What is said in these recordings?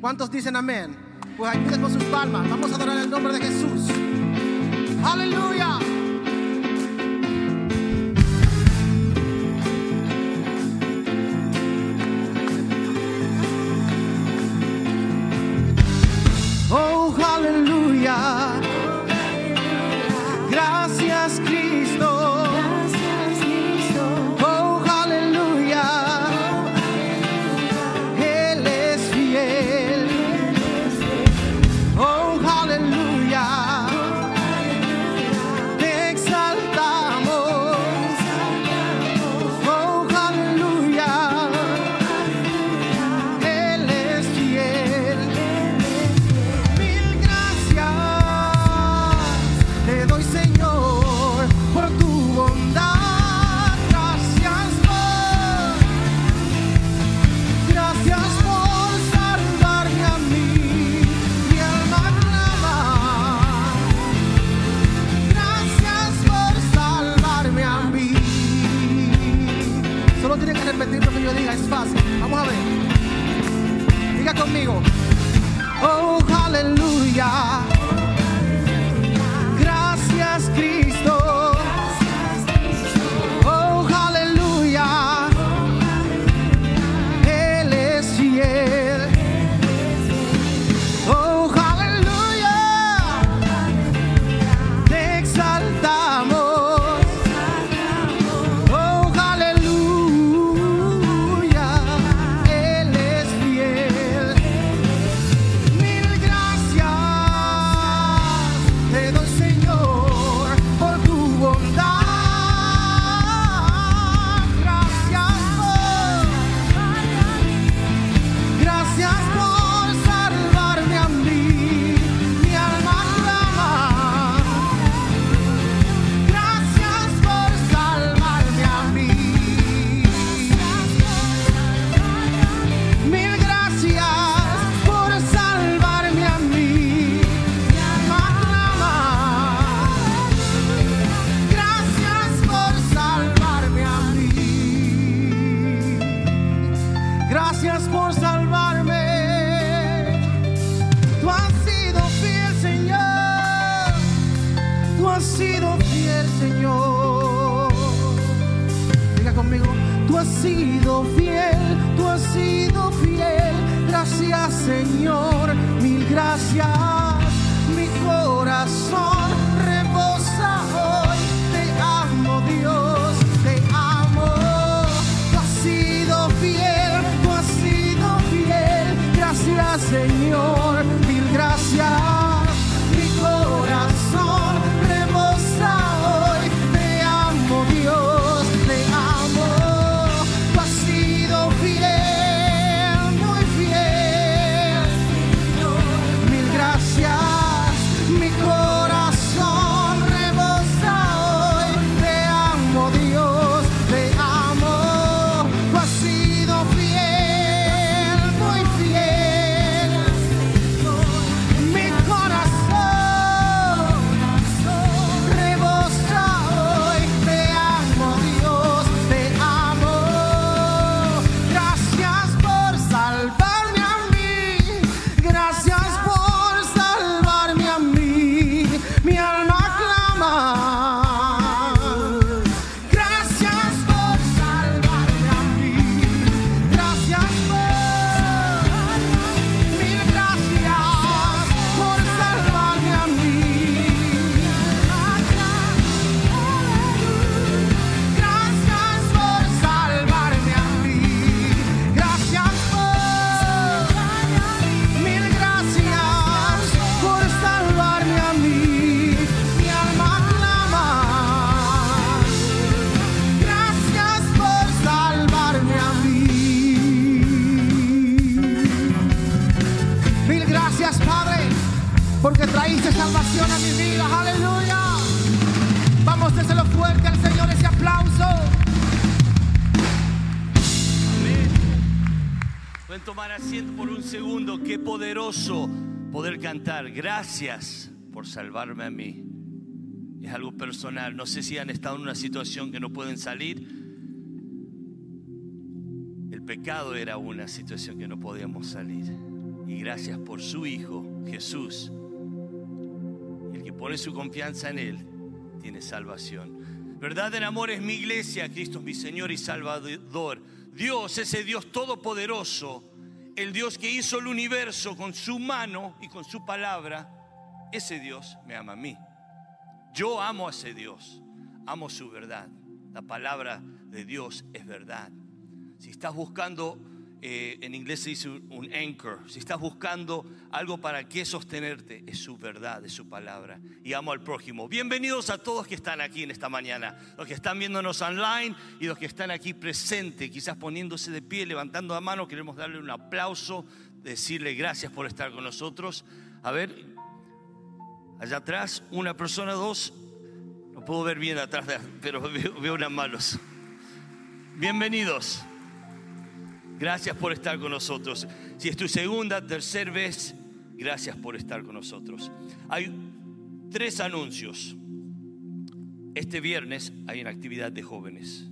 ¿Cuántos dicen amén? Pues ayúdense con sus palmas. Vamos a adorar el nombre de Jesús. ¡Aleluya! Oh, aleluya. Gracias, Cristo. Gracias, Cristo. Oh, aleluya. Él es fiel. Oh, aleluya. Te exaltamos. Oh, aleluya. Él es fiel. Mil gracias te doy, Señor, por tu bondad. Gracias por, salvarme a mí. Mi alma clama. Gracias por salvarme a mí. Solo tiene que repetir lo que yo diga, es fácil. Vamos a ver. Diga conmigo. Oh, aleluya. Gracias, Cristo. Oh, aleluya. Él es fiel. Oh, aleluya. Te exaltamos. Oh, aleluya. Él es fiel. Mil gracias te doy, Señor, por tu bondad. Gracias por salvarme a mí. Mi alma clama. Gracias por salvarme a mí. Mil gracias por salvarme a mí. Mi alma clama. Gracias por salvarme a mí. Gracias por salvarme. Tú has sido fiel, Señor. Tú has sido fiel, Señor. Diga conmigo. Tú has sido fiel. Tú has sido fiel. Gracias, Señor. Mil gracias. Mi corazón reposa hoy. Te amo, Dios. Te amo. Tú has sido fiel. Tú has sido fiel. Gracias, Señor. Mil gracias. Mi corazón rebosa hoy. Te amo, Dios. Te amo. Tú has sido fiel, muy fiel. Mil gracias. Mi corazón rebosa hoy. Te amo, Dios. Te amo. Tú has sido fiel, muy fiel. Mi corazón rebosa hoy. Te amo, Dios, te amo. Gracias por salvarme a mí. Gracias por salvarme a mí. Mi alma clama. Gracias por salvarme a mí. Gracias por, mil gracias por salvarme a mí. Gracias por salvarme a mí. Gracias por, mil gracias por salvarme a mí. Mi alma clama. Gracias por salvarme a mí. Mil gracias, Padre, porque traíste salvación a mi vida. Aleluya. Vamos, déselo fuerte al Señor ese aplauso. Amén. Pueden tomar asiento por un segundo. Qué poderoso poder cantar. Gracias por salvarme a mí. Es algo personal. No sé si han estado en una situación que no pueden salir. El pecado era una situación que no podíamos salir. y gracias por su Hijo, Jesús. El que pone su confianza en Él tiene salvación. Verdad en Amor es mi iglesia, Cristo es mi Señor y Salvador. Dios, ese Dios todopoderoso, el Dios que hizo el universo con su mano y con su palabra, ese Dios me ama a mí. Yo amo a ese Dios, amo su verdad. La palabra de Dios es verdad. Si estás buscando, en inglés se dice un anchor, si estás buscando algo para que sostenerte, es su verdad, es su palabra. Y amo al prójimo. Bienvenidos a todos que están aquí en esta mañana, los que están viéndonos online y los que están aquí presentes, quizás poniéndose de pie, levantando la mano. Queremos darle un aplauso, decirle gracias por estar con nosotros. A ver, allá atrás, una persona, dos. No puedo ver bien atrás, pero veo unas manos. Bienvenidos. Gracias por estar con nosotros. Si es tu segunda, tercera vez, gracias por estar con nosotros. Hay 3 anuncios. Este viernes hay una actividad de jóvenes.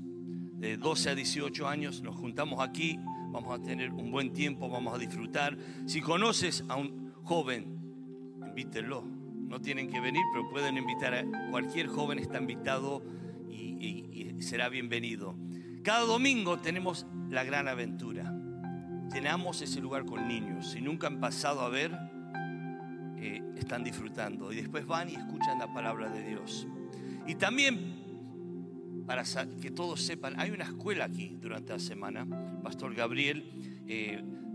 De 12 a 18 años nos juntamos aquí, vamos a tener un buen tiempo, vamos a disfrutar. Si conoces a un joven, invítenlo. No tienen que venir, pero pueden invitar a cualquier joven, está invitado y será bienvenido. Cada domingo tenemos la gran aventura. Llenamos ese lugar con niños. Si nunca han pasado a ver, están disfrutando. Y después van y escuchan la palabra de Dios. Y también, para que todos sepan, hay una escuela aquí durante la semana. Pastor Gabriel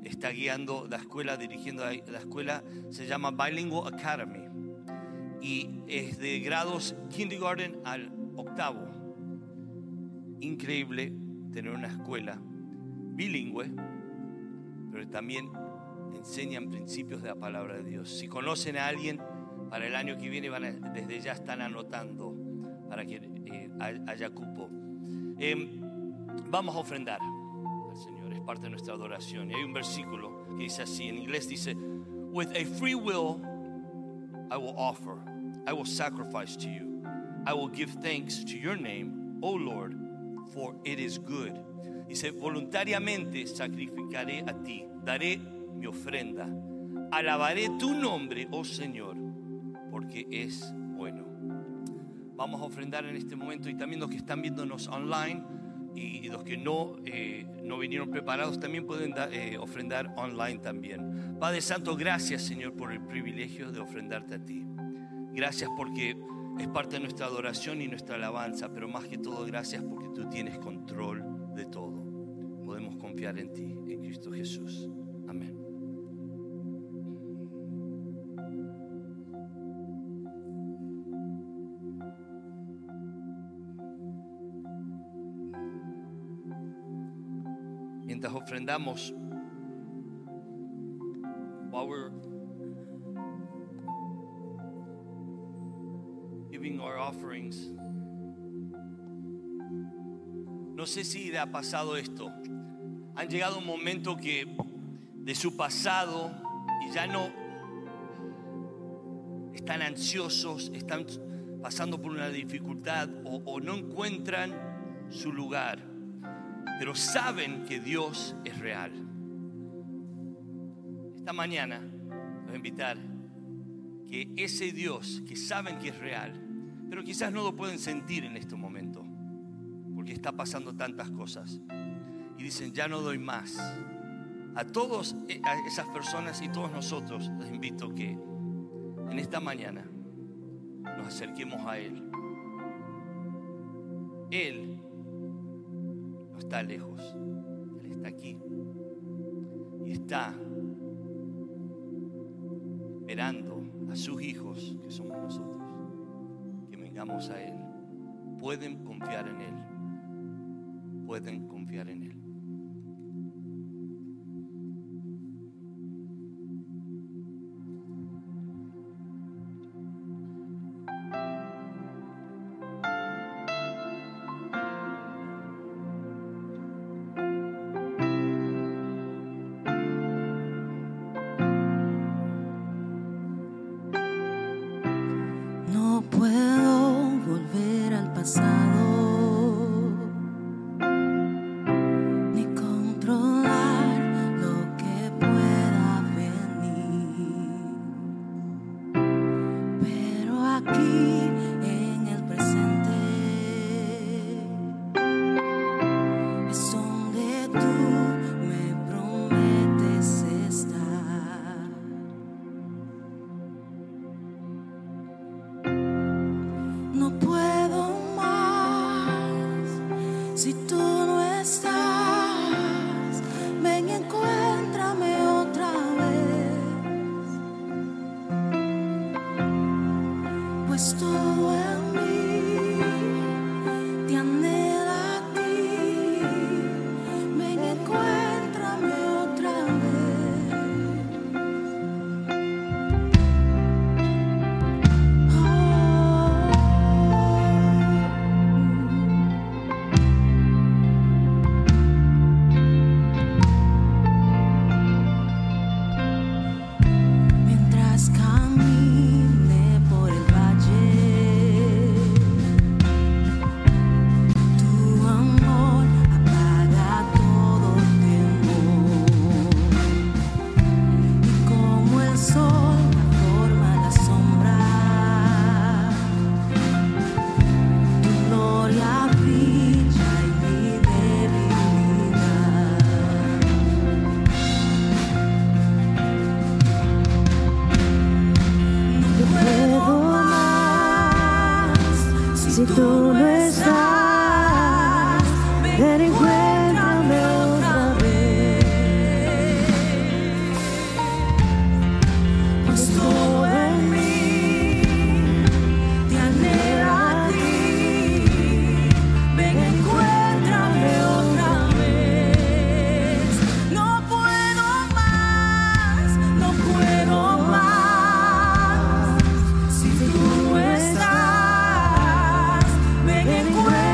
está guiando la escuela, dirigiendo la escuela. Se llama Bilingual Academy. Y es de grados kindergarten al 8º. Increíble tener una escuela bilingüe, pero también enseñan principios de la palabra de Dios. Si conocen a alguien, para el año que viene desde ya están anotando para que haya cupo. Vamos a ofrendar al Señor, es parte de nuestra adoración. Y hay un versículo que dice así, en inglés dice, with a free will I will offer, I will sacrifice to you, I will give thanks to your name, O Lord, for it is good. Dice, voluntariamente sacrificaré a ti, daré mi ofrenda, alabaré tu nombre, oh Señor, porque es bueno. Vamos a ofrendar en este momento, y también los que están viéndonos online y los que no vinieron preparados también pueden ofrendar online también. Padre Santo, gracias, Señor, por el privilegio de ofrendarte a ti. Gracias porque es parte de nuestra adoración y nuestra alabanza, pero más que todo gracias porque tú tienes control de todo. Podemos confiar en ti, en Cristo Jesús. Amén. Mientras ofrendamos, while we're our offerings. No sé si le ha pasado esto. Han llegado un momento que de su pasado y ya no están ansiosos, están pasando por una dificultad o no encuentran su lugar, pero saben que Dios es real. Esta mañana los voy a invitar que ese Dios que saben que es real, pero quizás no lo pueden sentir en este momento, porque está pasando tantas cosas. Y dicen, ya no doy más. A todas esas personas y todos nosotros les invito que en esta mañana nos acerquemos a Él. Él no está lejos, Él está aquí. Y está esperando a sus hijos, que somos nosotros. Vengamos a Él. Pueden confiar en Él. Pueden confiar en Él. No puedo volver al pasado. aquí en el presente, es donde tú me prometes estar. No puedo más si tú no estás. Ven y encuéntrame otra vez, pues todo en mí te anhela a ti. Ven y encuéntrame otra vez. Mientras camine por el valle, tu amor apaga todo temor. Y como el sol forma la sombra, tu gloria brilla en mi debilidad. No puedo más si tú no estás. Ven y encuéntrame otra vez, pues todo en mí te anhela a ti. Ven y encuéntrame otra vez. No puedo más, no puedo más si tú no estás. Ven y encuéntrame.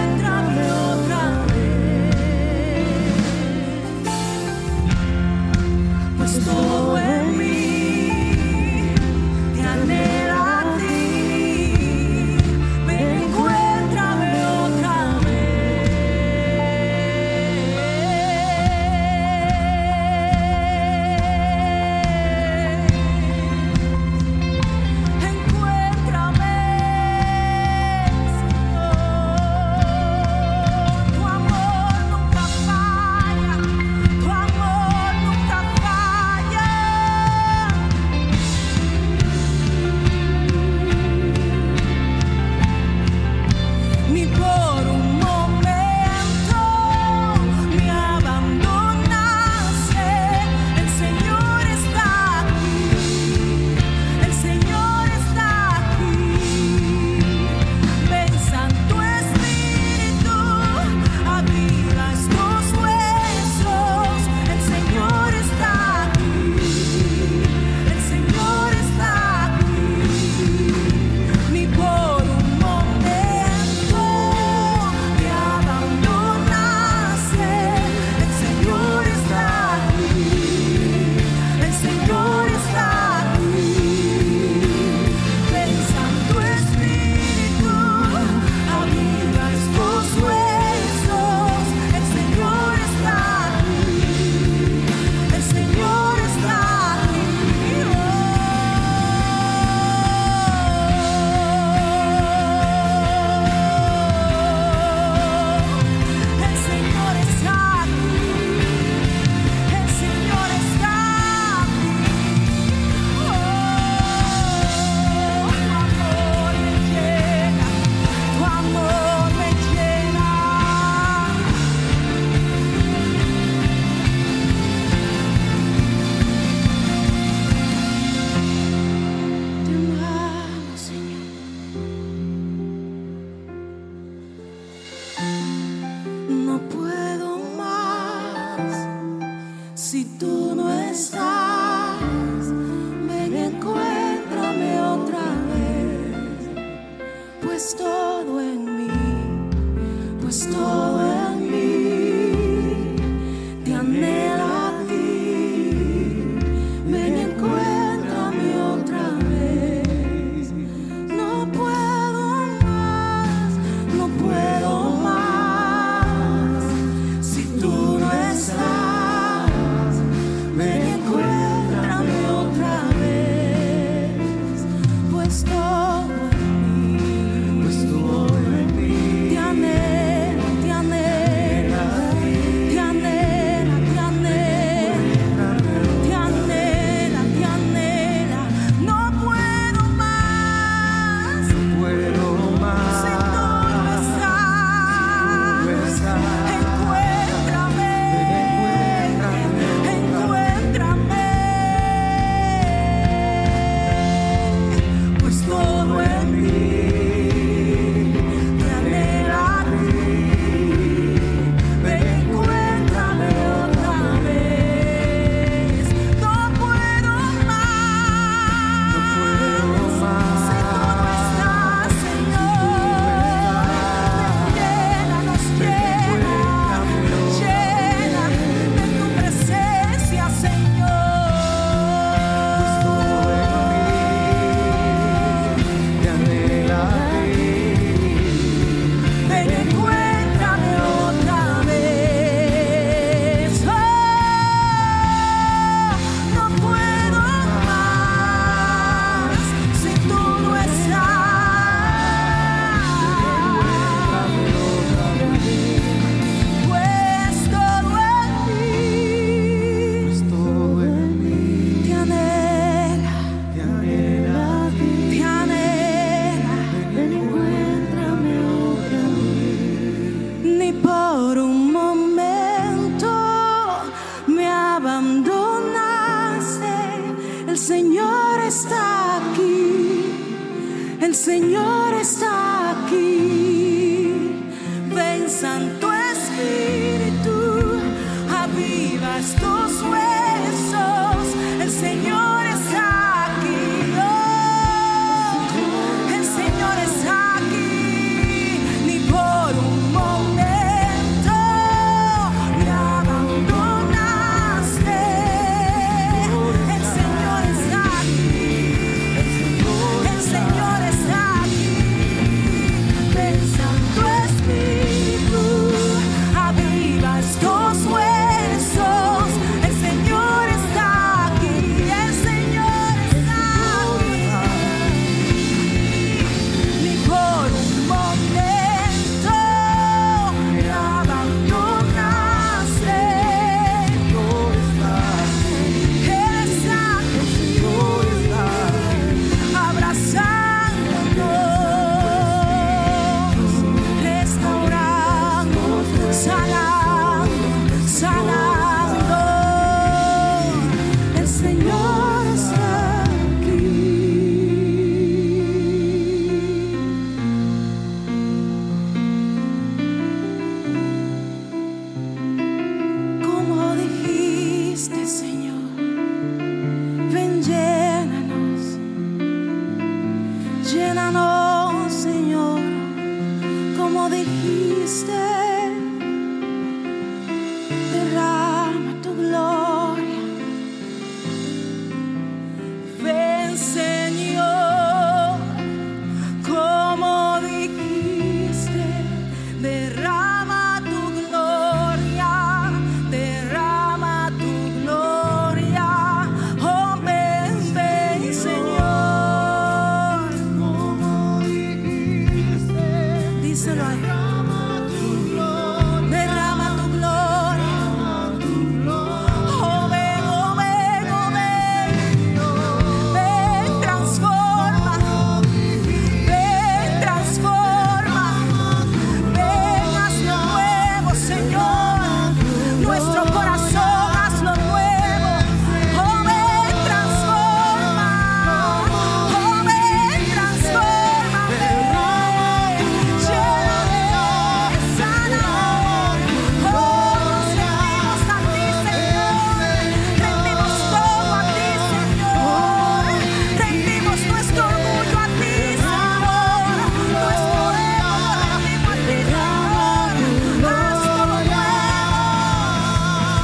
El Señor está aquí, el Señor está aquí. Ven, Santo Espíritu, aviva estos huesos. El Señor está aquí, oh, el Señor está aquí. Ni por un momento me abandonaste. El Señor está aquí, el Señor está aquí. Ven, Santo Espíritu, aviva estos huesos. El Señor está aquí, ni por un momento me abandonaste. Él está aquí, abrazándonos, restaurando, sanando, sanando. El Señor está aquí. Como dijiste, Señor, ven, llénanos, llénanos, Señor, como dijiste, derrama tu gloria. Ven, Señor, como dijiste, derrama tu gloria, derrama tu gloria. Oh, ven, ven, Señor, como dijiste, díselo a él. Derrama tu gloria. Oh, ven, ven, transforma. Ven, transforma. Ven, hazlo nuevo, Señor. Nuestro corazón, hazlo nuevo. Oh, ven, transforma. Oh, ven, transforma. Lléname, sáname. Oh, nos rendimos a ti, Señor. Rendimos todo a ti, Señor. Rendimos nuestro orgullo a ti, Señor. Nuestro ego lo rendimos a ti, Señor. Hazlo nuevo. Te amo, Señor. Como un hermano,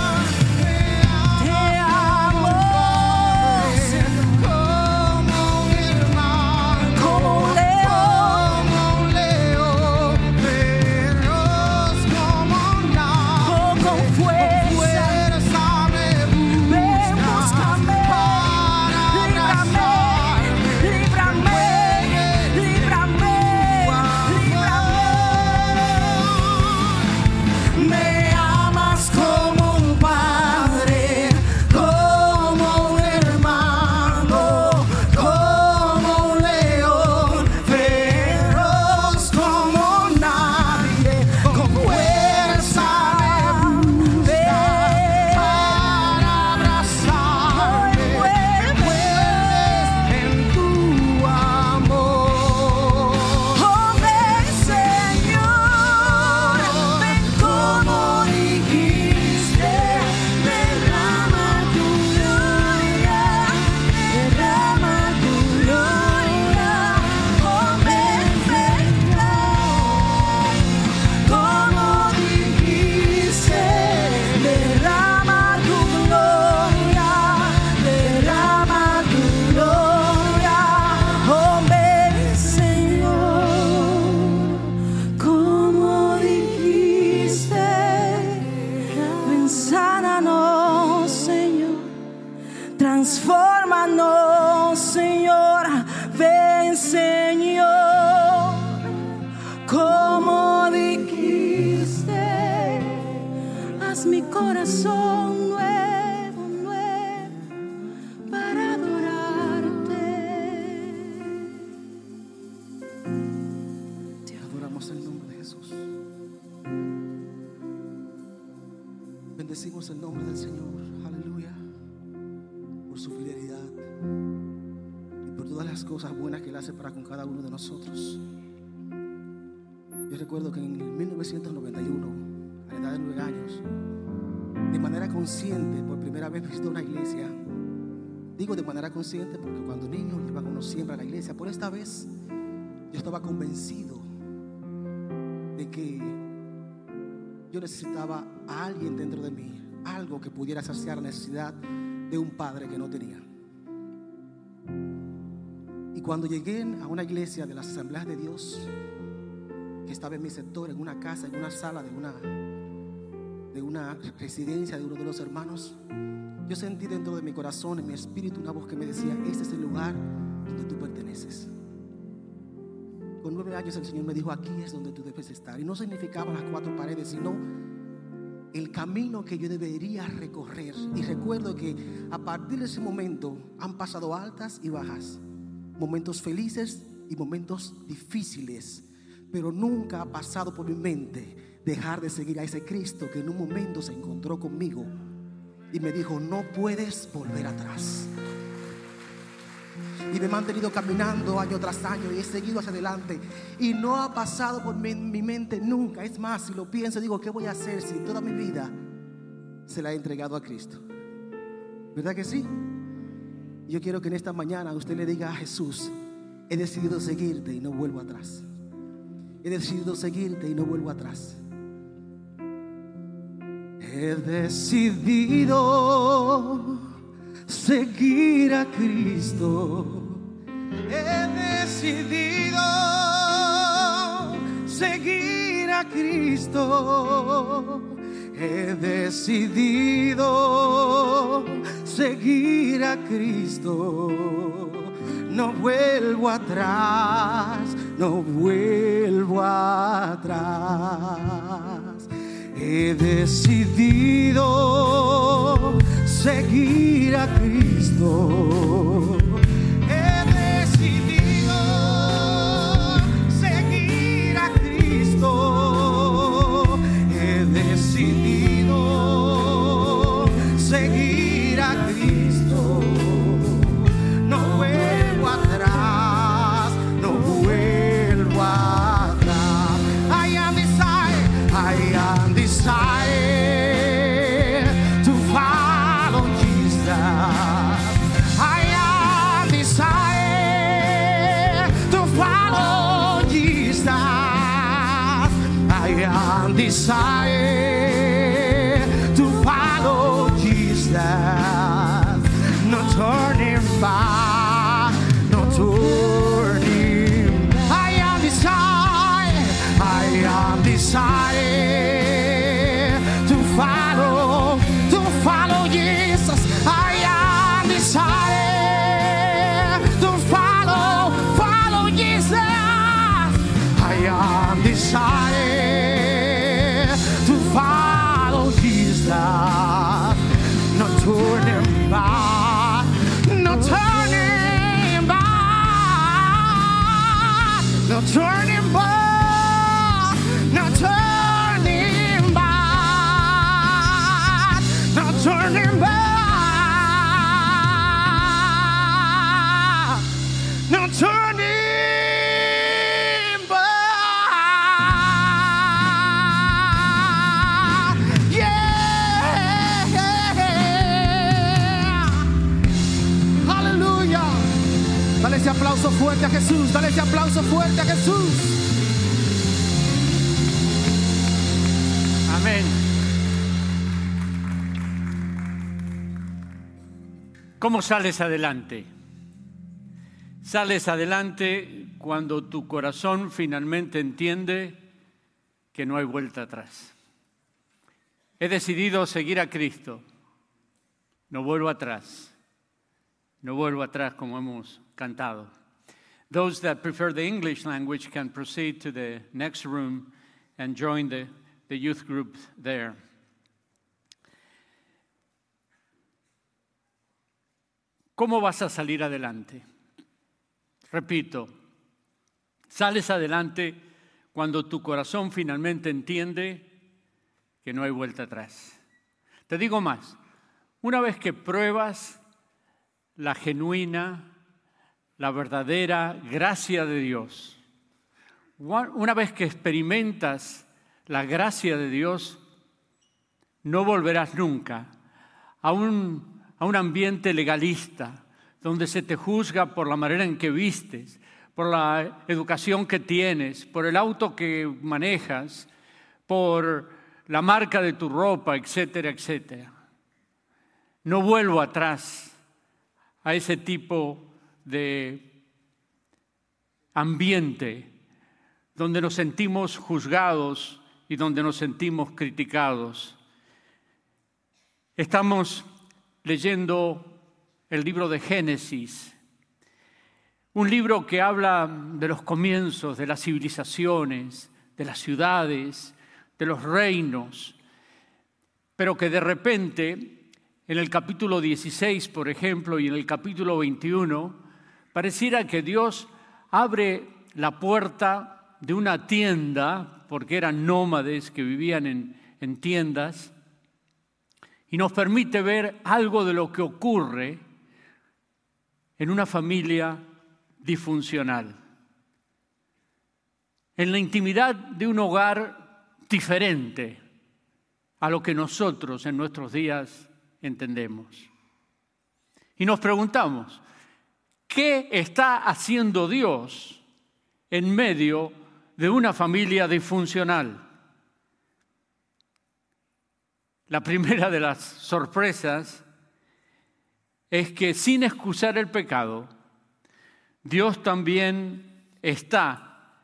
como un león, feroz como un león, con fuerza me busca. Líbrame, Me amas como un padre, como un hermano, como un león, feroz como nadie, con fuerza me para abrazarme, vuelves en tu amor. Oh, ven, Señor, ven como dijiste, derrama tu gloria, derrama tu gloria. Oh, ven, ven, como dijiste, derrama tu gloria, derrama tu gloria. Oh, ven, Señor, como dijiste, ven, sánanos, Señor, transfórmanos, Señor. Ven, Señor, como dijiste, haz mi corazón nuevo, para adorarte. Te adoramos en el nombre de Jesús. Bendecimos el nombre del Señor, aleluya, por su fidelidad. las cosas buenas que Él hace para con cada uno de nosotros. Yo recuerdo que en 1991, a la edad de 9 años, de manera consciente, por primera vez visité una iglesia. Digo de manera consciente porque cuando niño iba uno siempre a la iglesia. Por esta vez yo estaba convencido de que yo necesitaba a alguien dentro de mí, algo que pudiera saciar la necesidad de un padre que no tenía. Y cuando llegué a una iglesia de las Asambleas de Dios, que estaba en mi sector, en una casa, en una sala de una residencia de uno de los hermanos, yo sentí dentro de mi corazón, en mi espíritu, una voz que me decía: este es el lugar donde tú perteneces. Con 9 años el Señor me dijo: aquí es donde tú debes estar. Y no significaba las 4 paredes, sino el camino que yo debería recorrer. Y recuerdo que a partir de ese momento han pasado altas y bajas, momentos felices y momentos difíciles, pero nunca ha pasado por mi mente dejar de seguir a ese Cristo que en un momento se encontró conmigo y me dijo: no puedes volver atrás. Y me he mantenido caminando año tras año y he seguido hacia adelante, y no ha pasado por mi mente nunca. Es más, si lo pienso digo: ¿qué voy a hacer si toda mi vida se la he entregado a Cristo? ¿Verdad que sí? Yo quiero que en esta mañana usted le diga a Jesús: he decidido seguirte y no vuelvo atrás. He decidido seguirte y no vuelvo atrás. He decidido seguir a Cristo. He decidido seguir a Cristo. He decidido seguir a Cristo. No vuelvo atrás, no vuelvo atrás. He decidido seguir a Cristo. He decidido seguir a Cristo. He decidido seguir a Cristo. No vuelvo atrás, no vuelvo atrás. I am desired, I am desired. Desire to follow Jesus, no turning back, no turning back. I am desire to follow Jesus. I am desire to follow Jesus. I am desire. No turning back, no turning back, no turning back, no turning back. Yeah, aleluya. Dale ese aplauso fuerte a Jesús, dale ese aplauso fuerte a Jesús. Amén. ¿Cómo sales adelante? Sales adelante cuando tu corazón finalmente entiende que no hay vuelta atrás. He decidido seguir a Cristo. No vuelvo atrás. No vuelvo atrás, como hemos cantado. Those that prefer the English language can proceed to the next room and join the youth group there. ¿Cómo vas a salir adelante? Repito, sales adelante cuando tu corazón finalmente entiende que no hay vuelta atrás. Te digo más, una vez que pruebas la genuina, la verdadera gracia de Dios. Una vez que experimentas la gracia de Dios, no volverás nunca a un ambiente legalista donde se te juzga por la manera en que vistes, por la educación que tienes, por el auto que manejas, por la marca de tu ropa, etcétera, etcétera. No vuelvo atrás a ese tipo de ambiente donde nos sentimos juzgados y donde nos sentimos criticados. Estamos leyendo el libro de Génesis, un libro que habla de los comienzos, de las civilizaciones, de las ciudades, de los reinos, pero que de repente en el capítulo 16, por ejemplo, y en el capítulo 21, pareciera que Dios abre la puerta de una tienda, porque eran nómades que vivían en tiendas, y nos permite ver algo de lo que ocurre en una familia disfuncional. En la intimidad de un hogar diferente a lo que nosotros en nuestros días entendemos. Y nos preguntamos, ¿qué está haciendo Dios en medio de una familia disfuncional? La primera de las sorpresas es que sin excusar el pecado, Dios también está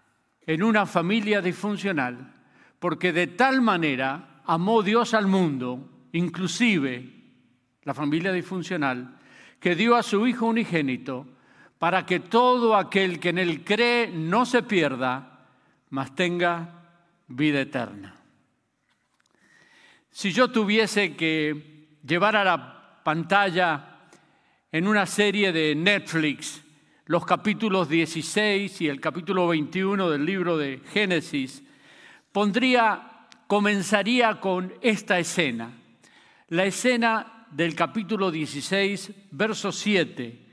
en una familia disfuncional, porque de tal manera amó Dios al mundo, inclusive la familia disfuncional, que dio a su Hijo unigénito para que todo aquel que en él cree no se pierda, mas tenga vida eterna. Si yo tuviese que llevar a la pantalla en una serie de Netflix los capítulos 16 y el capítulo 21 del libro de Génesis, comenzaría con esta escena, la escena del capítulo 16, verso 7.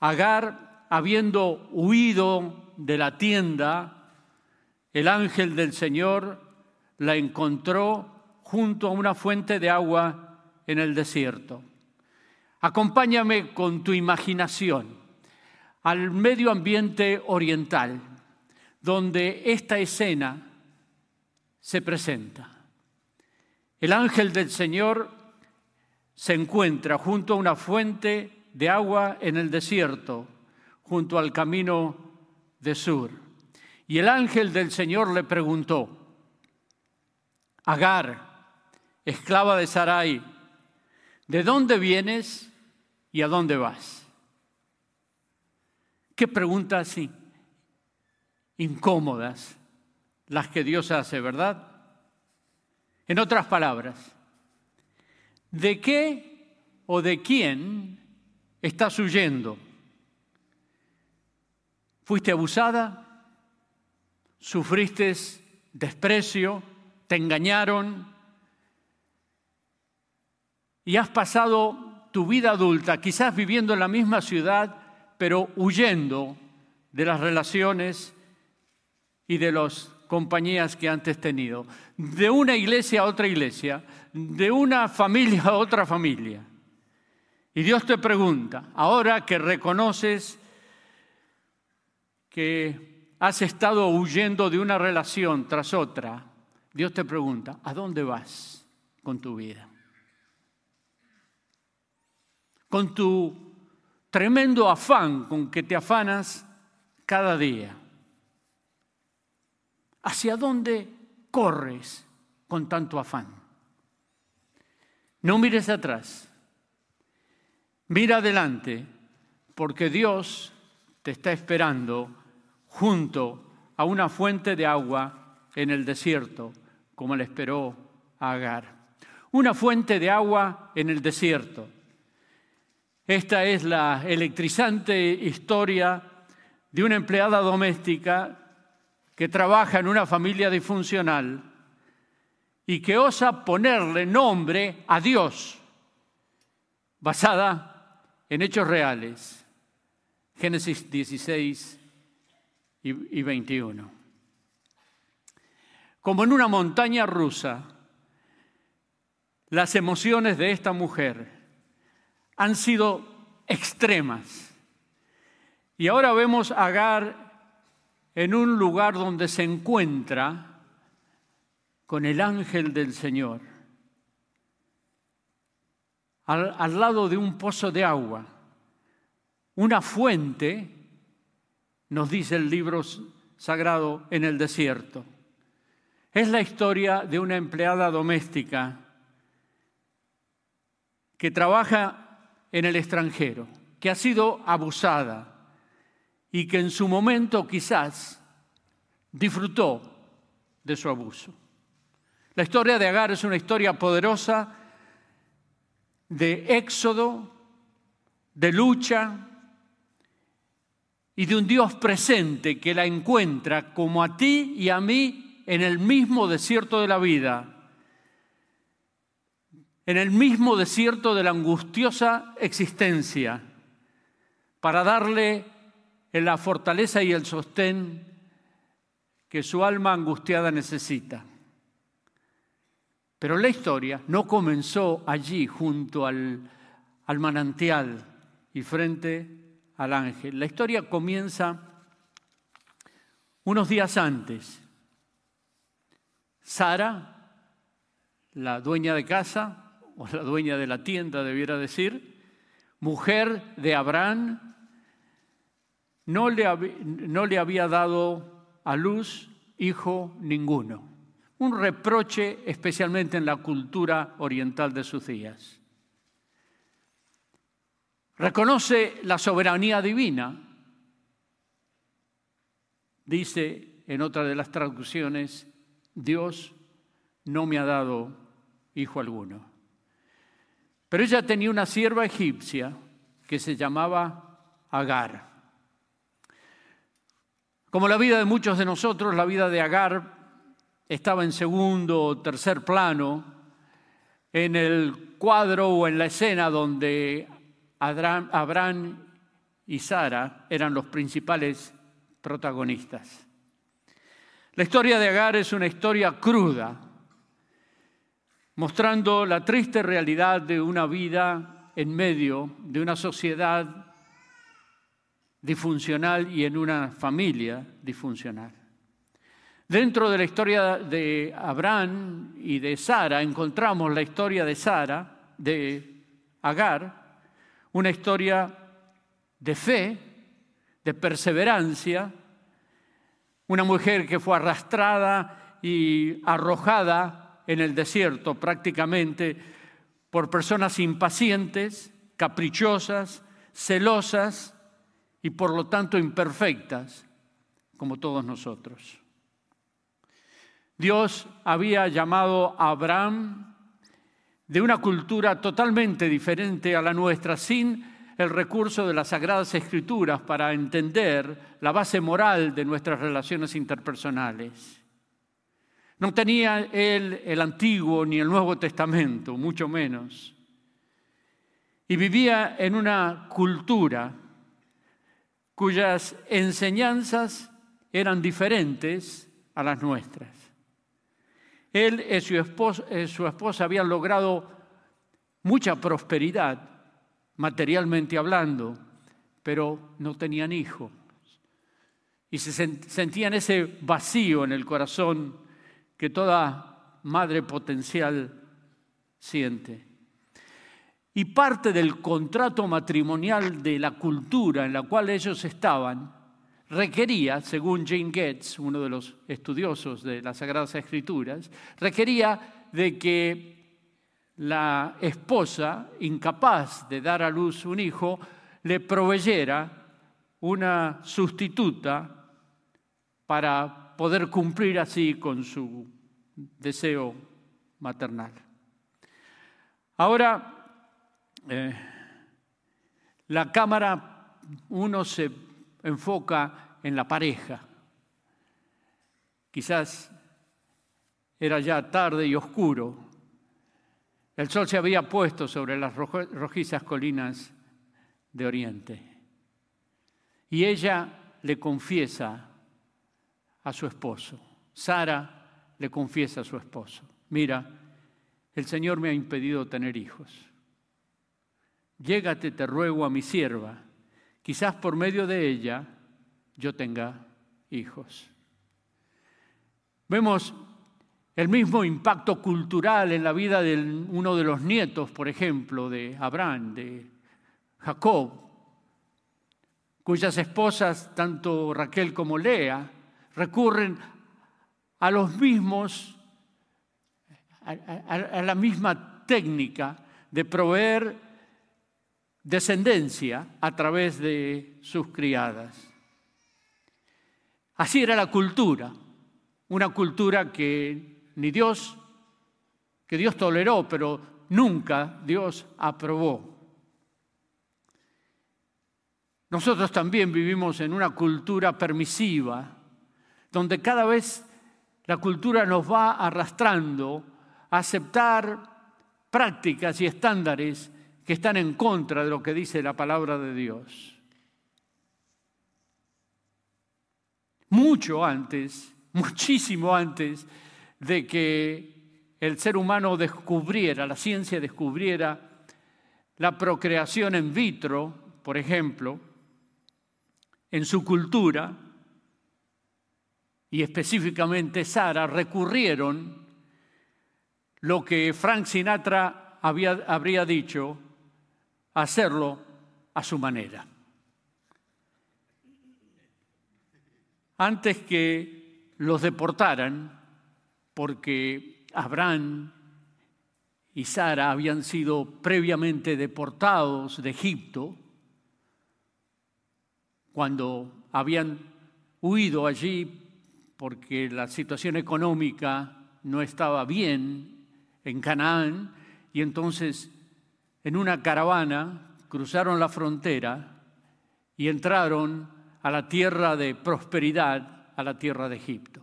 Agar, habiendo huido de la tienda, el ángel del Señor la encontró junto a una fuente de agua en el desierto. Acompáñame con tu imaginación al medio ambiente oriental, donde esta escena se presenta. El ángel del Señor se encuentra junto a una fuente de agua en el desierto, junto al camino de Sur. Y el ángel del Señor le preguntó, Agar, esclava de Sarai, ¿de dónde vienes y a dónde vas? Qué preguntas así, incómodas, las que Dios hace, ¿verdad? En otras palabras, ¿de qué o de quién estás huyendo? ¿Fuiste abusada? ¿Sufriste desprecio? ¿Te engañaron? Y has pasado tu vida adulta, quizás viviendo en la misma ciudad, pero huyendo de las relaciones y de las compañías que antes tenido, de una iglesia a otra iglesia, de una familia a otra familia. Y Dios te pregunta, ahora que reconoces que has estado huyendo de una relación tras otra, Dios te pregunta, ¿a dónde vas con tu vida? Con tu tremendo afán con que te afanas cada día. ¿Hacia dónde corres con tanto afán? No mires atrás. Mira adelante, porque Dios te está esperando junto a una fuente de agua en el desierto, como le esperó a Agar. Una fuente de agua en el desierto. Esta es la electrizante historia de una empleada doméstica que trabaja en una familia disfuncional y que osa ponerle nombre a Dios, basada en hechos reales. Génesis 16 y 21. Como en una montaña rusa, las emociones de esta mujer han sido extremas. Y ahora vemos a Agar en un lugar donde se encuentra con el ángel del Señor, al lado de un pozo de agua, una fuente, nos dice el libro sagrado, en el desierto. Es la historia de una empleada doméstica que trabaja en el extranjero, que ha sido abusada y que en su momento quizás disfrutó de su abuso. La historia de Agar es una historia poderosa de éxodo, de lucha y de un Dios presente que la encuentra, como a ti y a mí, en el mismo desierto de la vida, en el mismo desierto de la angustiosa existencia, para darle en la fortaleza y el sostén que su alma angustiada necesita. Pero la historia no comenzó allí, junto al manantial y frente al ángel. La historia comienza unos días antes. Sara, la dueña de casa, o la dueña de la tienda, debiera decir, mujer de Abraham, no le había dado a luz hijo ninguno. Un reproche especialmente en la cultura oriental de sus días. Reconoce la soberanía divina, dice en otra de las traducciones, Dios no me ha dado hijo alguno. Pero ella tenía una sierva egipcia que se llamaba Agar. Como la vida de muchos de nosotros, la vida de Agar estaba en segundo o tercer plano en el cuadro o en la escena donde Abraham y Sara eran los principales protagonistas. La historia de Agar es una historia cruda, mostrando la triste realidad de una vida en medio de una sociedad disfuncional y en una familia disfuncional. Dentro de la historia de Abraham y de Sara encontramos la historia de Sara, de Agar, una historia de fe, de perseverancia, una mujer que fue arrastrada y arrojada en el desierto prácticamente por personas impacientes, caprichosas, celosas, y por lo tanto imperfectas, como todos nosotros. Dios había llamado a Abraham de una cultura totalmente diferente a la nuestra, sin el recurso de las Sagradas Escrituras para entender la base moral de nuestras relaciones interpersonales. No tenía él el Antiguo ni el Nuevo Testamento, mucho menos. Y vivía en una cultura cuyas enseñanzas eran diferentes a las nuestras. Él y su esposa habían logrado mucha prosperidad, materialmente hablando, pero no tenían hijos. Y se sentían ese vacío en el corazón que toda madre potencial siente. Y parte del contrato matrimonial de la cultura en la cual ellos estaban requería, según Jane Goetz, uno de los estudiosos de las Sagradas Escrituras, requería de que la esposa, incapaz de dar a luz un hijo, le proveyera una sustituta para poder cumplir así con su deseo maternal. Ahora, la cámara, uno se enfoca en la pareja. Quizás era ya tarde y oscuro. El sol se había puesto sobre las rojizas colinas de Oriente. Y ella le confiesa a su esposo. Sara le confiesa a su esposo: mira, el Señor me ha impedido tener hijos. Llégate, te ruego, a mi sierva. Quizás por medio de ella yo tenga hijos. Vemos el mismo impacto cultural en la vida de uno de los nietos, por ejemplo, de Abraham, de Jacob, cuyas esposas, tanto Raquel como Lea, recurren a los mismos, a la misma técnica de proveer descendencia a través de sus criadas. Así era la cultura, una cultura que Dios toleró, pero nunca Dios aprobó. Nosotros también vivimos en una cultura permisiva, donde cada vez la cultura nos va arrastrando a aceptar prácticas y estándares que están en contra de lo que dice la palabra de Dios. Mucho antes, muchísimo antes de que el ser humano descubriera, la ciencia descubriera la procreación in vitro, por ejemplo, en su cultura, y específicamente Sara, recurrieron lo que Frank Sinatra habría dicho, hacerlo a su manera. Antes que los deportaran, porque Abraham y Sara habían sido previamente deportados de Egipto cuando habían huido allí porque la situación económica no estaba bien en Canaán, y entonces en una caravana cruzaron la frontera y entraron a la tierra de prosperidad, a la tierra de Egipto,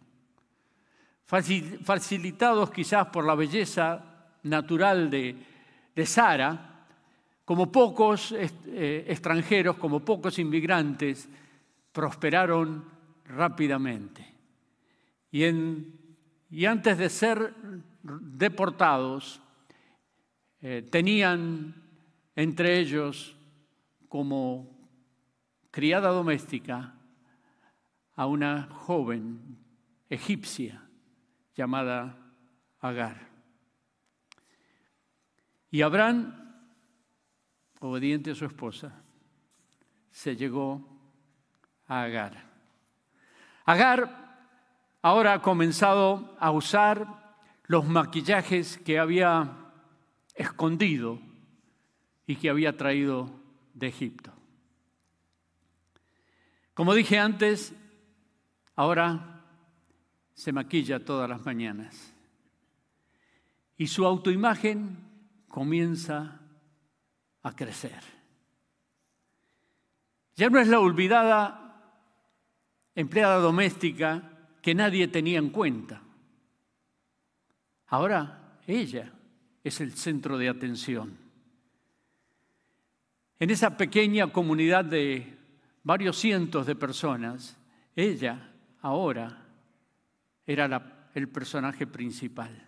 facilitados quizás por la belleza natural de Sara, como pocos extranjeros, como pocos inmigrantes, prosperaron rápidamente. Y antes de ser deportados, tenían entre ellos como criada doméstica a una joven egipcia llamada Agar. Y Abraham, obediente a su esposa, se llegó a Agar. Agar ahora ha comenzado a usar los maquillajes que había escondido y que había traído de Egipto. Como dije antes, ahora se maquilla todas las mañanas. Y su autoimagen comienza a crecer. Ya no es la olvidada empleada doméstica que nadie tenía en cuenta. Ahora ella es el centro de atención. En esa pequeña comunidad de varios cientos de personas, ella ahora era el personaje principal.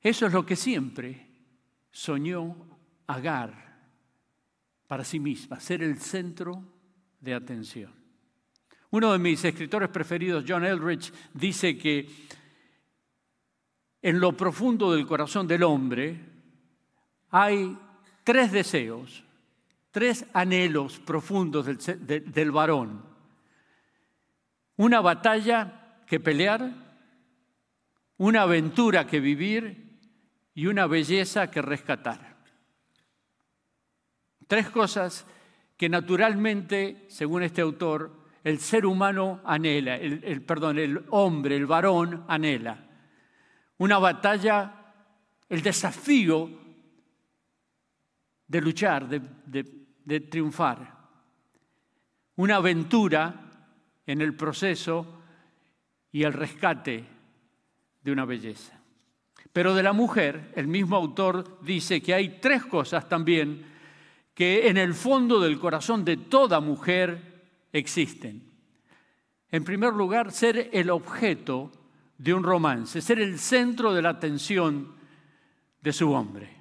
Eso es lo que siempre soñó Agar para sí misma, ser el centro de atención. Uno de mis escritores preferidos, John Eldridge, dice que en lo profundo del corazón del hombre hay tres deseos, tres anhelos profundos del varón. Una batalla que pelear, una aventura que vivir y una belleza que rescatar. Tres cosas que naturalmente, según este autor, el ser humano anhela, el hombre, el varón anhela. Una batalla, el desafío de luchar, de triunfar. Una aventura en el proceso y el rescate de una belleza. Pero de la mujer, el mismo autor dice que hay tres cosas también que en el fondo del corazón de toda mujer existen. En primer lugar, ser el objeto de un romance, ser el centro de la atención de su hombre.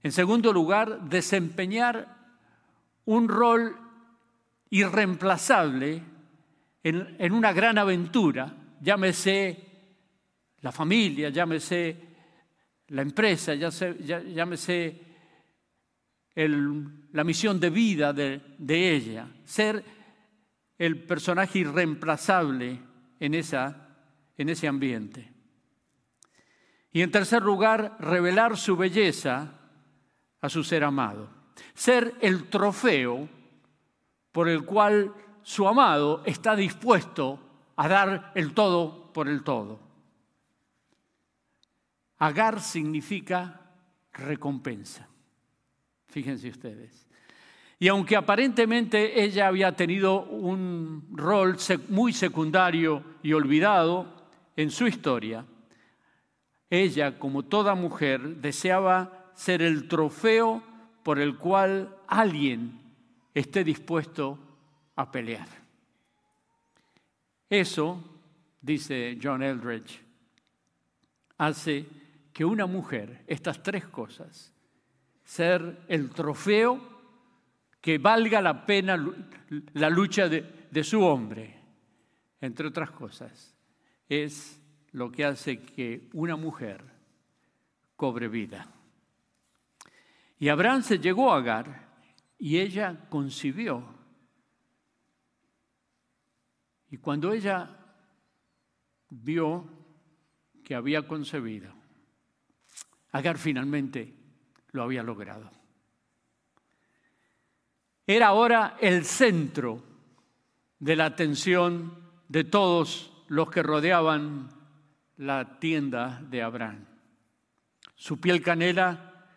En segundo lugar, desempeñar un rol irreemplazable en una gran aventura, llámese la familia, llámese la empresa, llámese la misión de vida de ella. Ser el personaje irreemplazable en ese ambiente. Y en tercer lugar, revelar su belleza a su ser amado. Ser el trofeo por el cual su amado está dispuesto a dar el todo por el todo. Agar significa recompensa. Fíjense ustedes. Y aunque aparentemente ella había tenido un rol muy secundario y olvidado en su historia, ella, como toda mujer, deseaba ser el trofeo por el cual alguien esté dispuesto a pelear. Eso, dice John Eldredge, hace que una mujer, estas tres cosas, ser el trofeo que valga la pena la lucha de su hombre, entre otras cosas, es lo que hace que una mujer cobre vida. Y Abraham se llegó a Agar y ella concibió. Y cuando ella vio que había concebido, Agar finalmente lo había logrado. Era ahora el centro de la atención de todos los que rodeaban la tienda de Abraham. Su piel canela,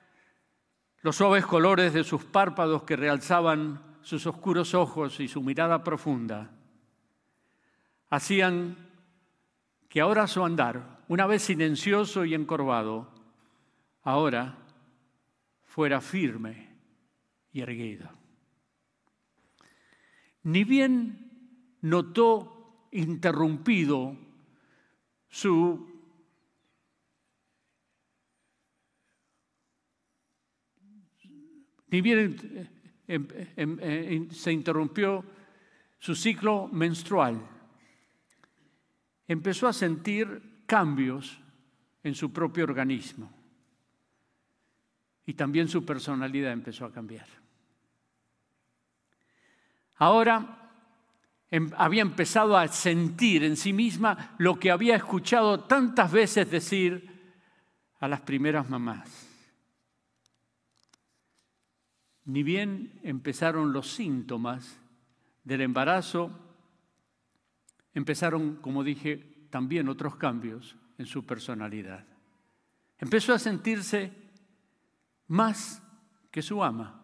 los suaves colores de sus párpados que realzaban sus oscuros ojos y su mirada profunda, hacían que ahora su andar, una vez silencioso y encorvado, ahora fuera firme y erguido. Ni bien notó interrumpido se interrumpió su ciclo menstrual. Empezó a sentir cambios en su propio organismo y también su personalidad empezó a cambiar. Ahora había empezado a sentir en sí misma lo que había escuchado tantas veces decir a las primeras mamás. Ni bien empezaron los síntomas del embarazo, empezaron, como dije, también otros cambios en su personalidad. Empezó a sentirse más que su ama.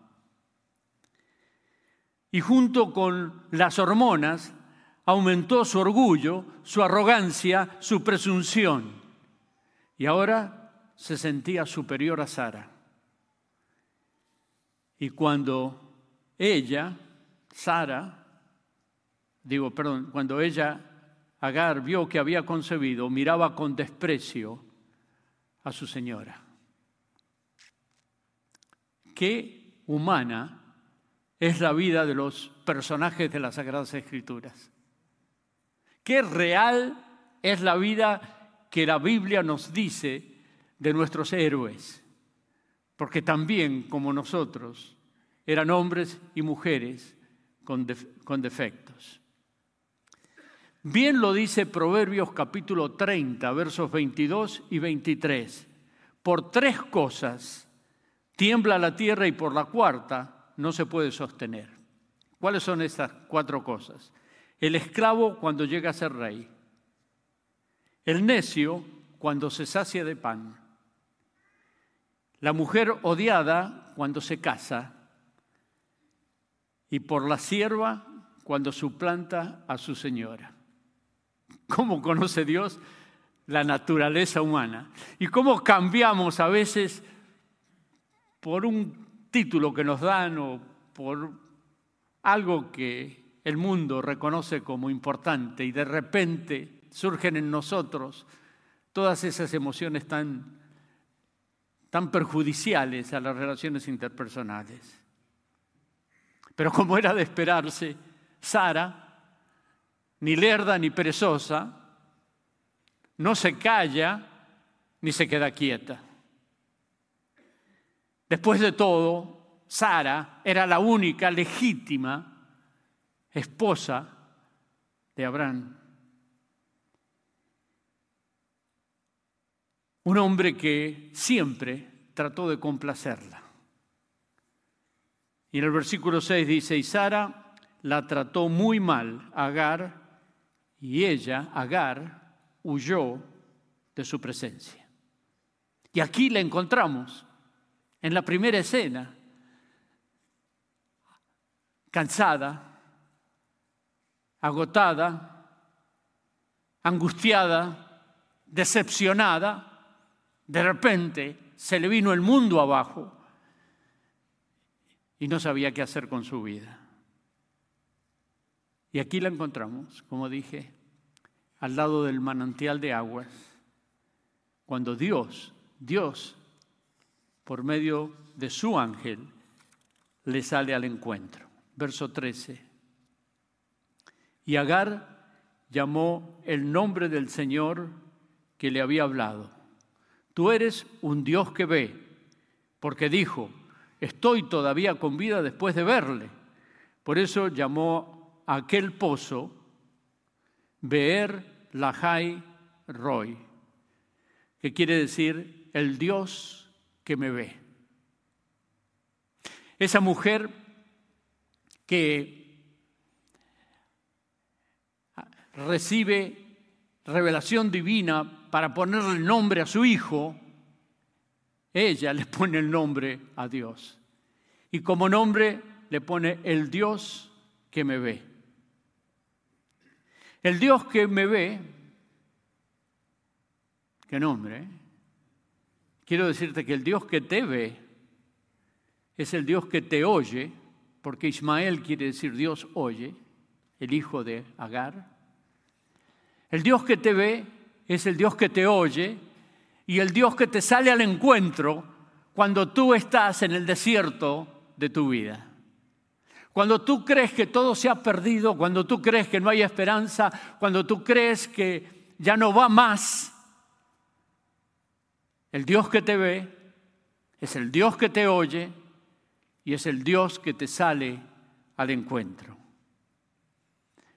Y junto con las hormonas aumentó su orgullo, su arrogancia, su presunción. Y ahora se sentía superior a Sara. Y cuando ella, Agar, vio que había concebido, miraba con desprecio a su señora. Qué humana es la vida de los personajes de las Sagradas Escrituras. Qué real es la vida que la Biblia nos dice de nuestros héroes, porque también, como nosotros, eran hombres y mujeres con defectos. Bien lo dice Proverbios capítulo 30, versos 22 y 23. Por tres cosas tiembla la tierra y por la cuarta no se puede sostener. ¿Cuáles son estas cuatro cosas? El esclavo cuando llega a ser rey. El necio cuando se sacia de pan. La mujer odiada cuando se casa. Y por la sierva cuando suplanta a su señora. ¿Cómo conoce Dios la naturaleza humana? ¿Y cómo cambiamos a veces por un título que nos dan o por algo que el mundo reconoce como importante, y de repente surgen en nosotros todas esas emociones tan perjudiciales a las relaciones interpersonales. Pero como era de esperarse, Sara, ni lerda ni perezosa, no se calla ni se queda quieta. Después de todo, Sara era la única legítima esposa de Abraham. Un hombre que siempre trató de complacerla. Y en el versículo 6 dice, y Sara la trató muy mal a Agar, y ella, Agar, huyó de su presencia. Y aquí la encontramos, en la primera escena, cansada, agotada, angustiada, decepcionada. De repente se le vino el mundo abajo y no sabía qué hacer con su vida. Y aquí la encontramos, como dije, al lado del manantial de aguas, cuando Dios, por medio de su ángel, le sale al encuentro. Verso 13. Y Agar llamó el nombre del Señor que le había hablado. Tú eres un Dios que ve, porque dijo, estoy todavía con vida después de verle. Por eso llamó a aquel pozo Beer Lahai Roy, que quiere decir el Dios que me ve. Esa mujer que recibe revelación divina para ponerle nombre a su hijo, ella le pone el nombre a Dios. Y como nombre le pone el Dios que me ve. El Dios que me ve, qué nombre, ¿eh? Quiero decirte que el Dios que te ve es el Dios que te oye, porque Ismael quiere decir Dios oye, el hijo de Agar. El Dios que te ve es el Dios que te oye y el Dios que te sale al encuentro cuando tú estás en el desierto de tu vida. Cuando tú crees que todo se ha perdido, cuando tú crees que no hay esperanza, cuando tú crees que ya no va más. El Dios que te ve, es el Dios que te oye y es el Dios que te sale al encuentro.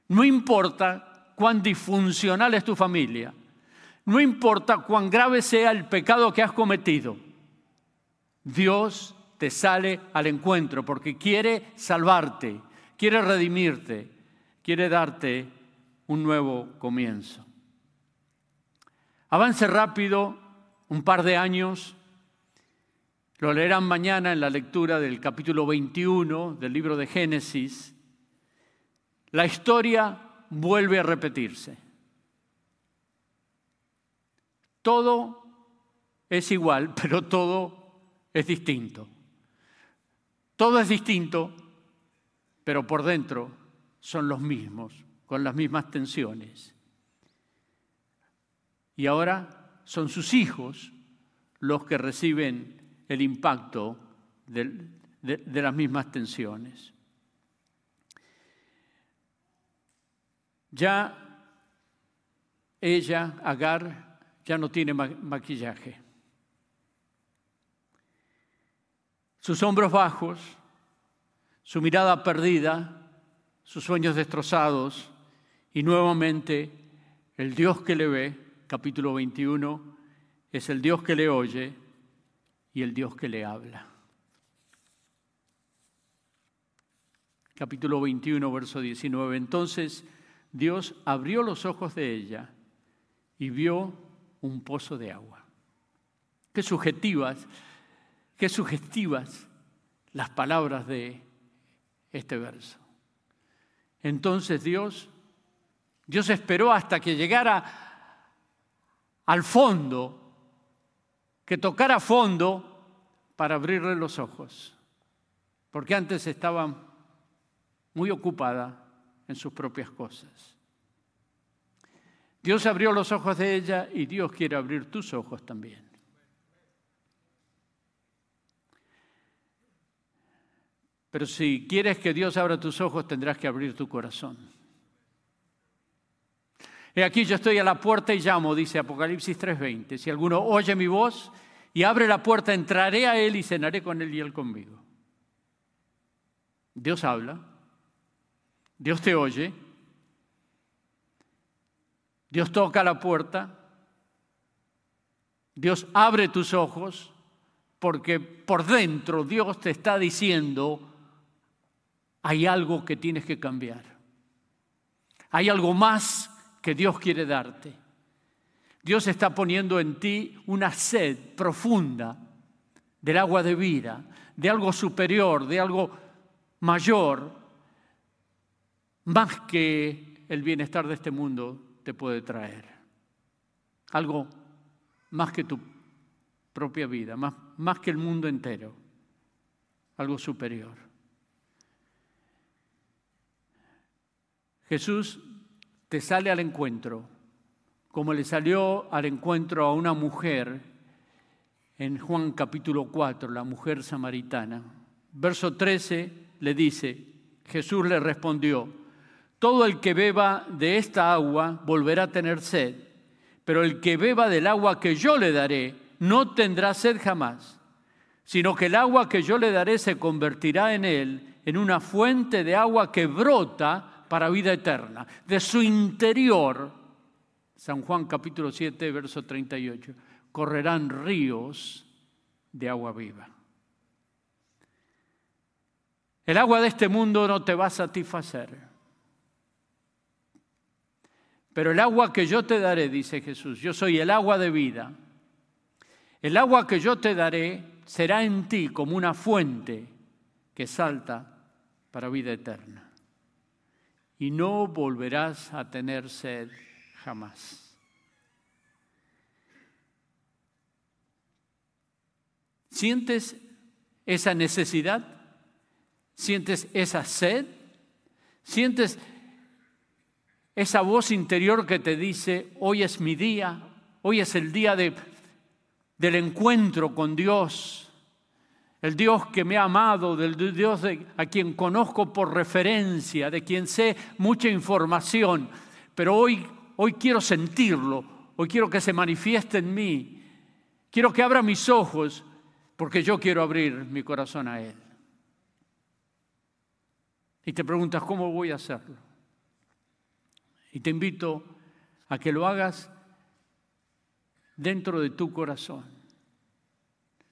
No importa cuán disfuncional es tu familia, no importa cuán grave sea el pecado que has cometido, Dios te sale al encuentro porque quiere salvarte, quiere redimirte, quiere darte un nuevo comienzo. Avance rápido. Un par de años, lo leerán mañana en la lectura del capítulo 21 del libro de Génesis, la historia vuelve a repetirse. Todo es igual, pero todo es distinto. Todo es distinto, pero por dentro son los mismos, con las mismas tensiones. Y ahora son sus hijos los que reciben el impacto de las mismas tensiones. Ya ella, Agar, ya no tiene maquillaje. Sus hombros bajos, su mirada perdida, sus sueños destrozados y nuevamente el Dios que le ve. Capítulo 21, es el Dios que le oye y el Dios que le habla. Capítulo 21, verso 19. Entonces Dios abrió los ojos de ella y vio un pozo de agua. Qué sugestivas las palabras de este verso. Entonces Dios esperó hasta que llegara al fondo, que tocara fondo para abrirle los ojos. porque antes estaba muy ocupada en sus propias cosas. Dios abrió los ojos de ella y Dios quiere abrir tus ojos también. Pero si quieres que Dios abra tus ojos, tendrás que abrir tu corazón. He aquí, yo estoy a la puerta y llamo, dice Apocalipsis 3:20. Si alguno oye mi voz y abre la puerta, entraré a él y cenaré con él y él conmigo. Dios habla, Dios te oye, Dios toca la puerta, Dios abre tus ojos, porque por dentro Dios te está diciendo, hay algo que tienes que cambiar. Hay algo más que Dios quiere darte. Dios está poniendo en ti una sed profunda del agua de vida, de algo superior, de algo mayor, más que el bienestar de este mundo te puede traer. Algo más que tu propia vida, más que el mundo entero, algo superior. Jesús te sale al encuentro, como le salió al encuentro a una mujer en Juan capítulo 4, la mujer samaritana. Verso 13 le dice, Jesús le respondió, todo el que beba de esta agua volverá a tener sed, pero el que beba del agua que yo le daré no tendrá sed jamás, sino que el agua que yo le daré se convertirá en él en una fuente de agua que brota para vida eterna. De su interior, San Juan capítulo 7, verso 38, correrán ríos de agua viva. El agua de este mundo no te va a satisfacer. Pero el agua que yo te daré, dice Jesús, yo soy el agua de vida. El agua que yo te daré será en ti como una fuente que salta para vida eterna. Y no volverás a tener sed jamás. ¿Sientes esa necesidad? ¿Sientes esa sed? ¿Sientes esa voz interior que te dice, hoy es mi día, hoy es el día del encuentro con Dios, el Dios que me ha amado, del Dios a quien conozco por referencia, de quien sé mucha información, pero hoy quiero sentirlo, hoy quiero que se manifieste en mí, quiero que abra mis ojos, porque yo quiero abrir mi corazón a Él? Y te preguntas, ¿cómo voy a hacerlo? Y te invito a que lo hagas dentro de tu corazón,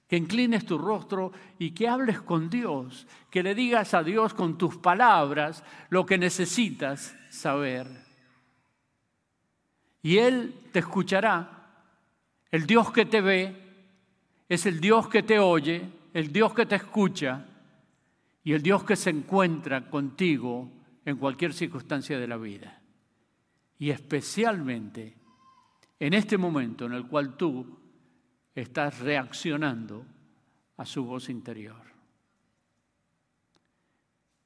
que inclines tu rostro y que hables con Dios, que le digas a Dios con tus palabras lo que necesitas saber. Y Él te escuchará. El Dios que te ve es el Dios que te oye, el Dios que te escucha y el Dios que se encuentra contigo en cualquier circunstancia de la vida. Y especialmente en este momento en el cual tú estás reaccionando a su voz interior.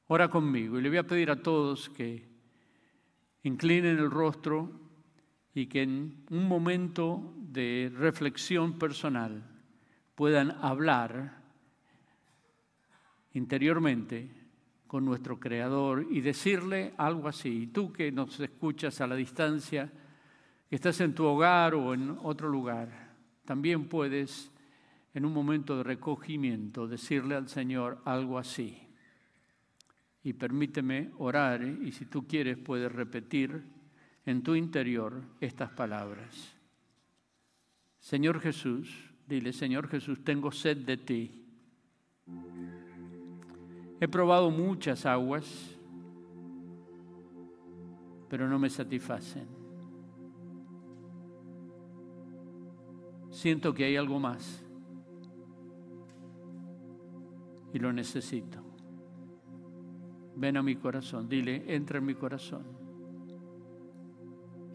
Ora conmigo y le voy a pedir a todos que inclinen el rostro y que en un momento de reflexión personal puedan hablar interiormente con nuestro Creador y decirle algo así. Y tú que nos escuchas a la distancia, que estás en tu hogar o en otro lugar, también puedes en un momento de recogimiento decirle al Señor algo así. Y permíteme orar y si tú quieres puedes repetir en tu interior estas palabras. Señor Jesús, dile, Señor Jesús, tengo sed de ti. He probado muchas aguas, pero no me satisfacen. Siento que hay algo más y lo necesito. Ven a mi corazón, dile, entra en mi corazón.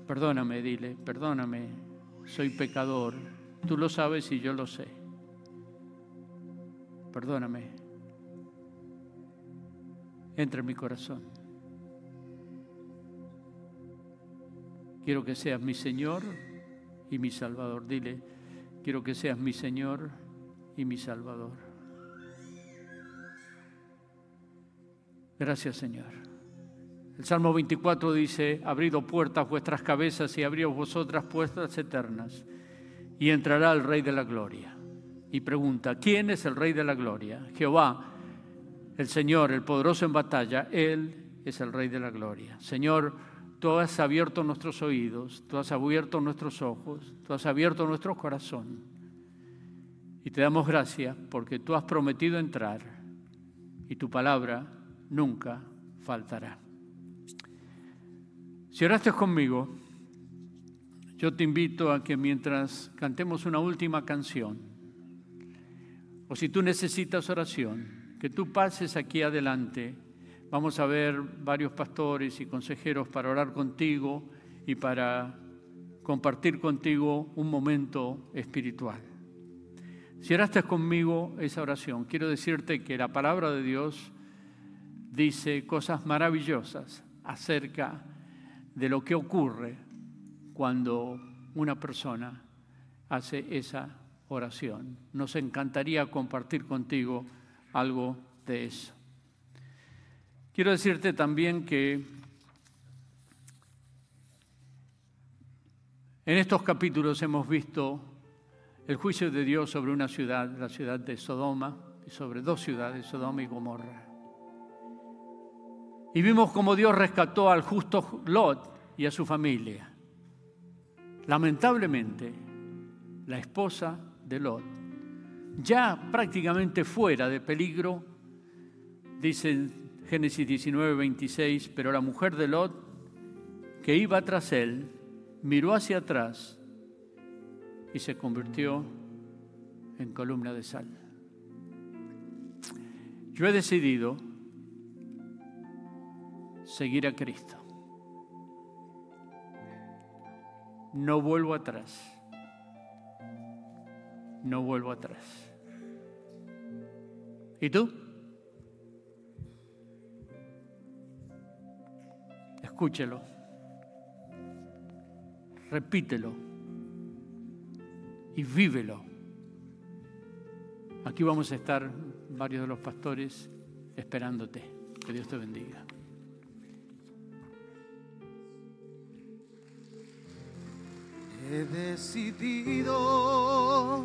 Perdóname, dile, perdóname, soy pecador. Tú lo sabes y yo lo sé. Perdóname, entre en mi corazón. Quiero que seas mi Señor y mi Salvador. Dile, quiero que seas mi Señor y mi Salvador. Gracias, Señor. El Salmo 24 dice: abrid, oh puertas, vuestras cabezas, y abríos vosotras puertas eternas, y entrará el Rey de la Gloria. Y pregunta: ¿quién es el Rey de la Gloria? Jehová, el Señor, el poderoso en batalla, Él es el Rey de la Gloria. Señor, tú has abierto nuestros oídos, tú has abierto nuestros ojos, tú has abierto nuestro corazón. Y te damos gracias porque tú has prometido entrar y tu palabra nunca faltará. Si oraste conmigo, yo te invito a que mientras cantemos una última canción, o si tú necesitas oración, que tú pases aquí adelante. Vamos a ver varios pastores y consejeros para orar contigo y para compartir contigo un momento espiritual. Si oraste conmigo esa oración, quiero decirte que la palabra de Dios dice cosas maravillosas acerca de lo que ocurre cuando una persona hace esa oración. Nos encantaría compartir contigo algo de eso. Quiero decirte también que en estos capítulos hemos visto el juicio de Dios sobre una ciudad, la ciudad de Sodoma, y sobre dos ciudades, Sodoma y Gomorra. Y vimos cómo Dios rescató al justo Lot y a su familia. Lamentablemente, la esposa de Lot, ya prácticamente fuera de peligro, dice Génesis 19, 26, pero la mujer de Lot, que iba tras él, miró hacia atrás y se convirtió en columna de sal. Yo he decidido seguir a Cristo. No vuelvo atrás. No vuelvo atrás. ¿Y tú? Escúchelo. Repítelo. Y vívelo. Aquí vamos a estar varios de los pastores esperándote. Que Dios te bendiga. He decidido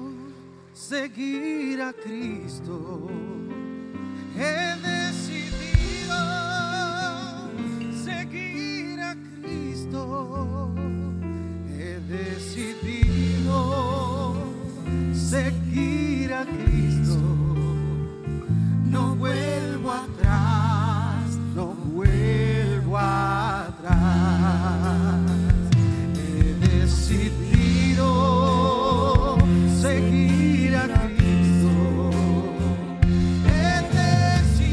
seguir a Cristo. He decidido seguir a Cristo. He decidido seguir a Cristo. No vuelvo atrás, no vuelvo atrás. Seguir a Cristo, he decidido.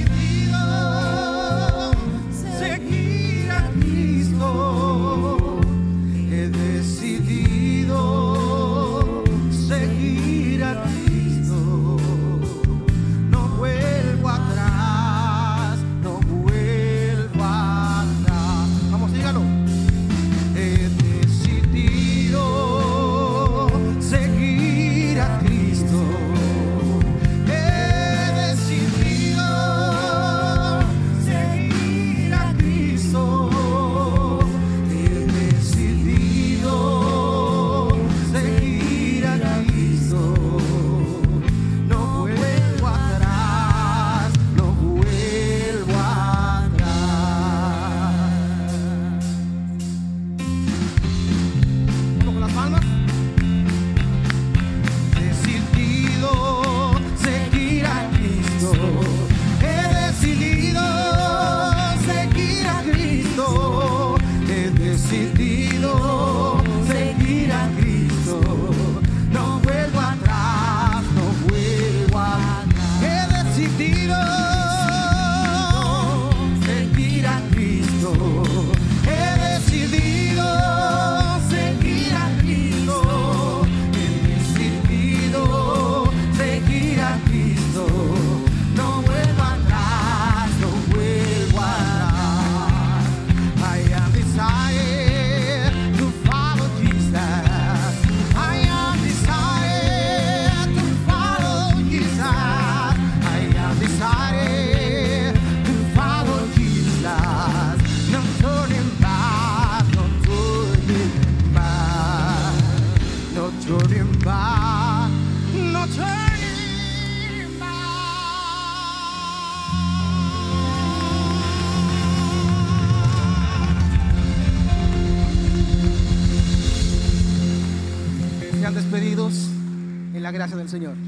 back, no turning back. Sean despedidos en la gracia del Señor.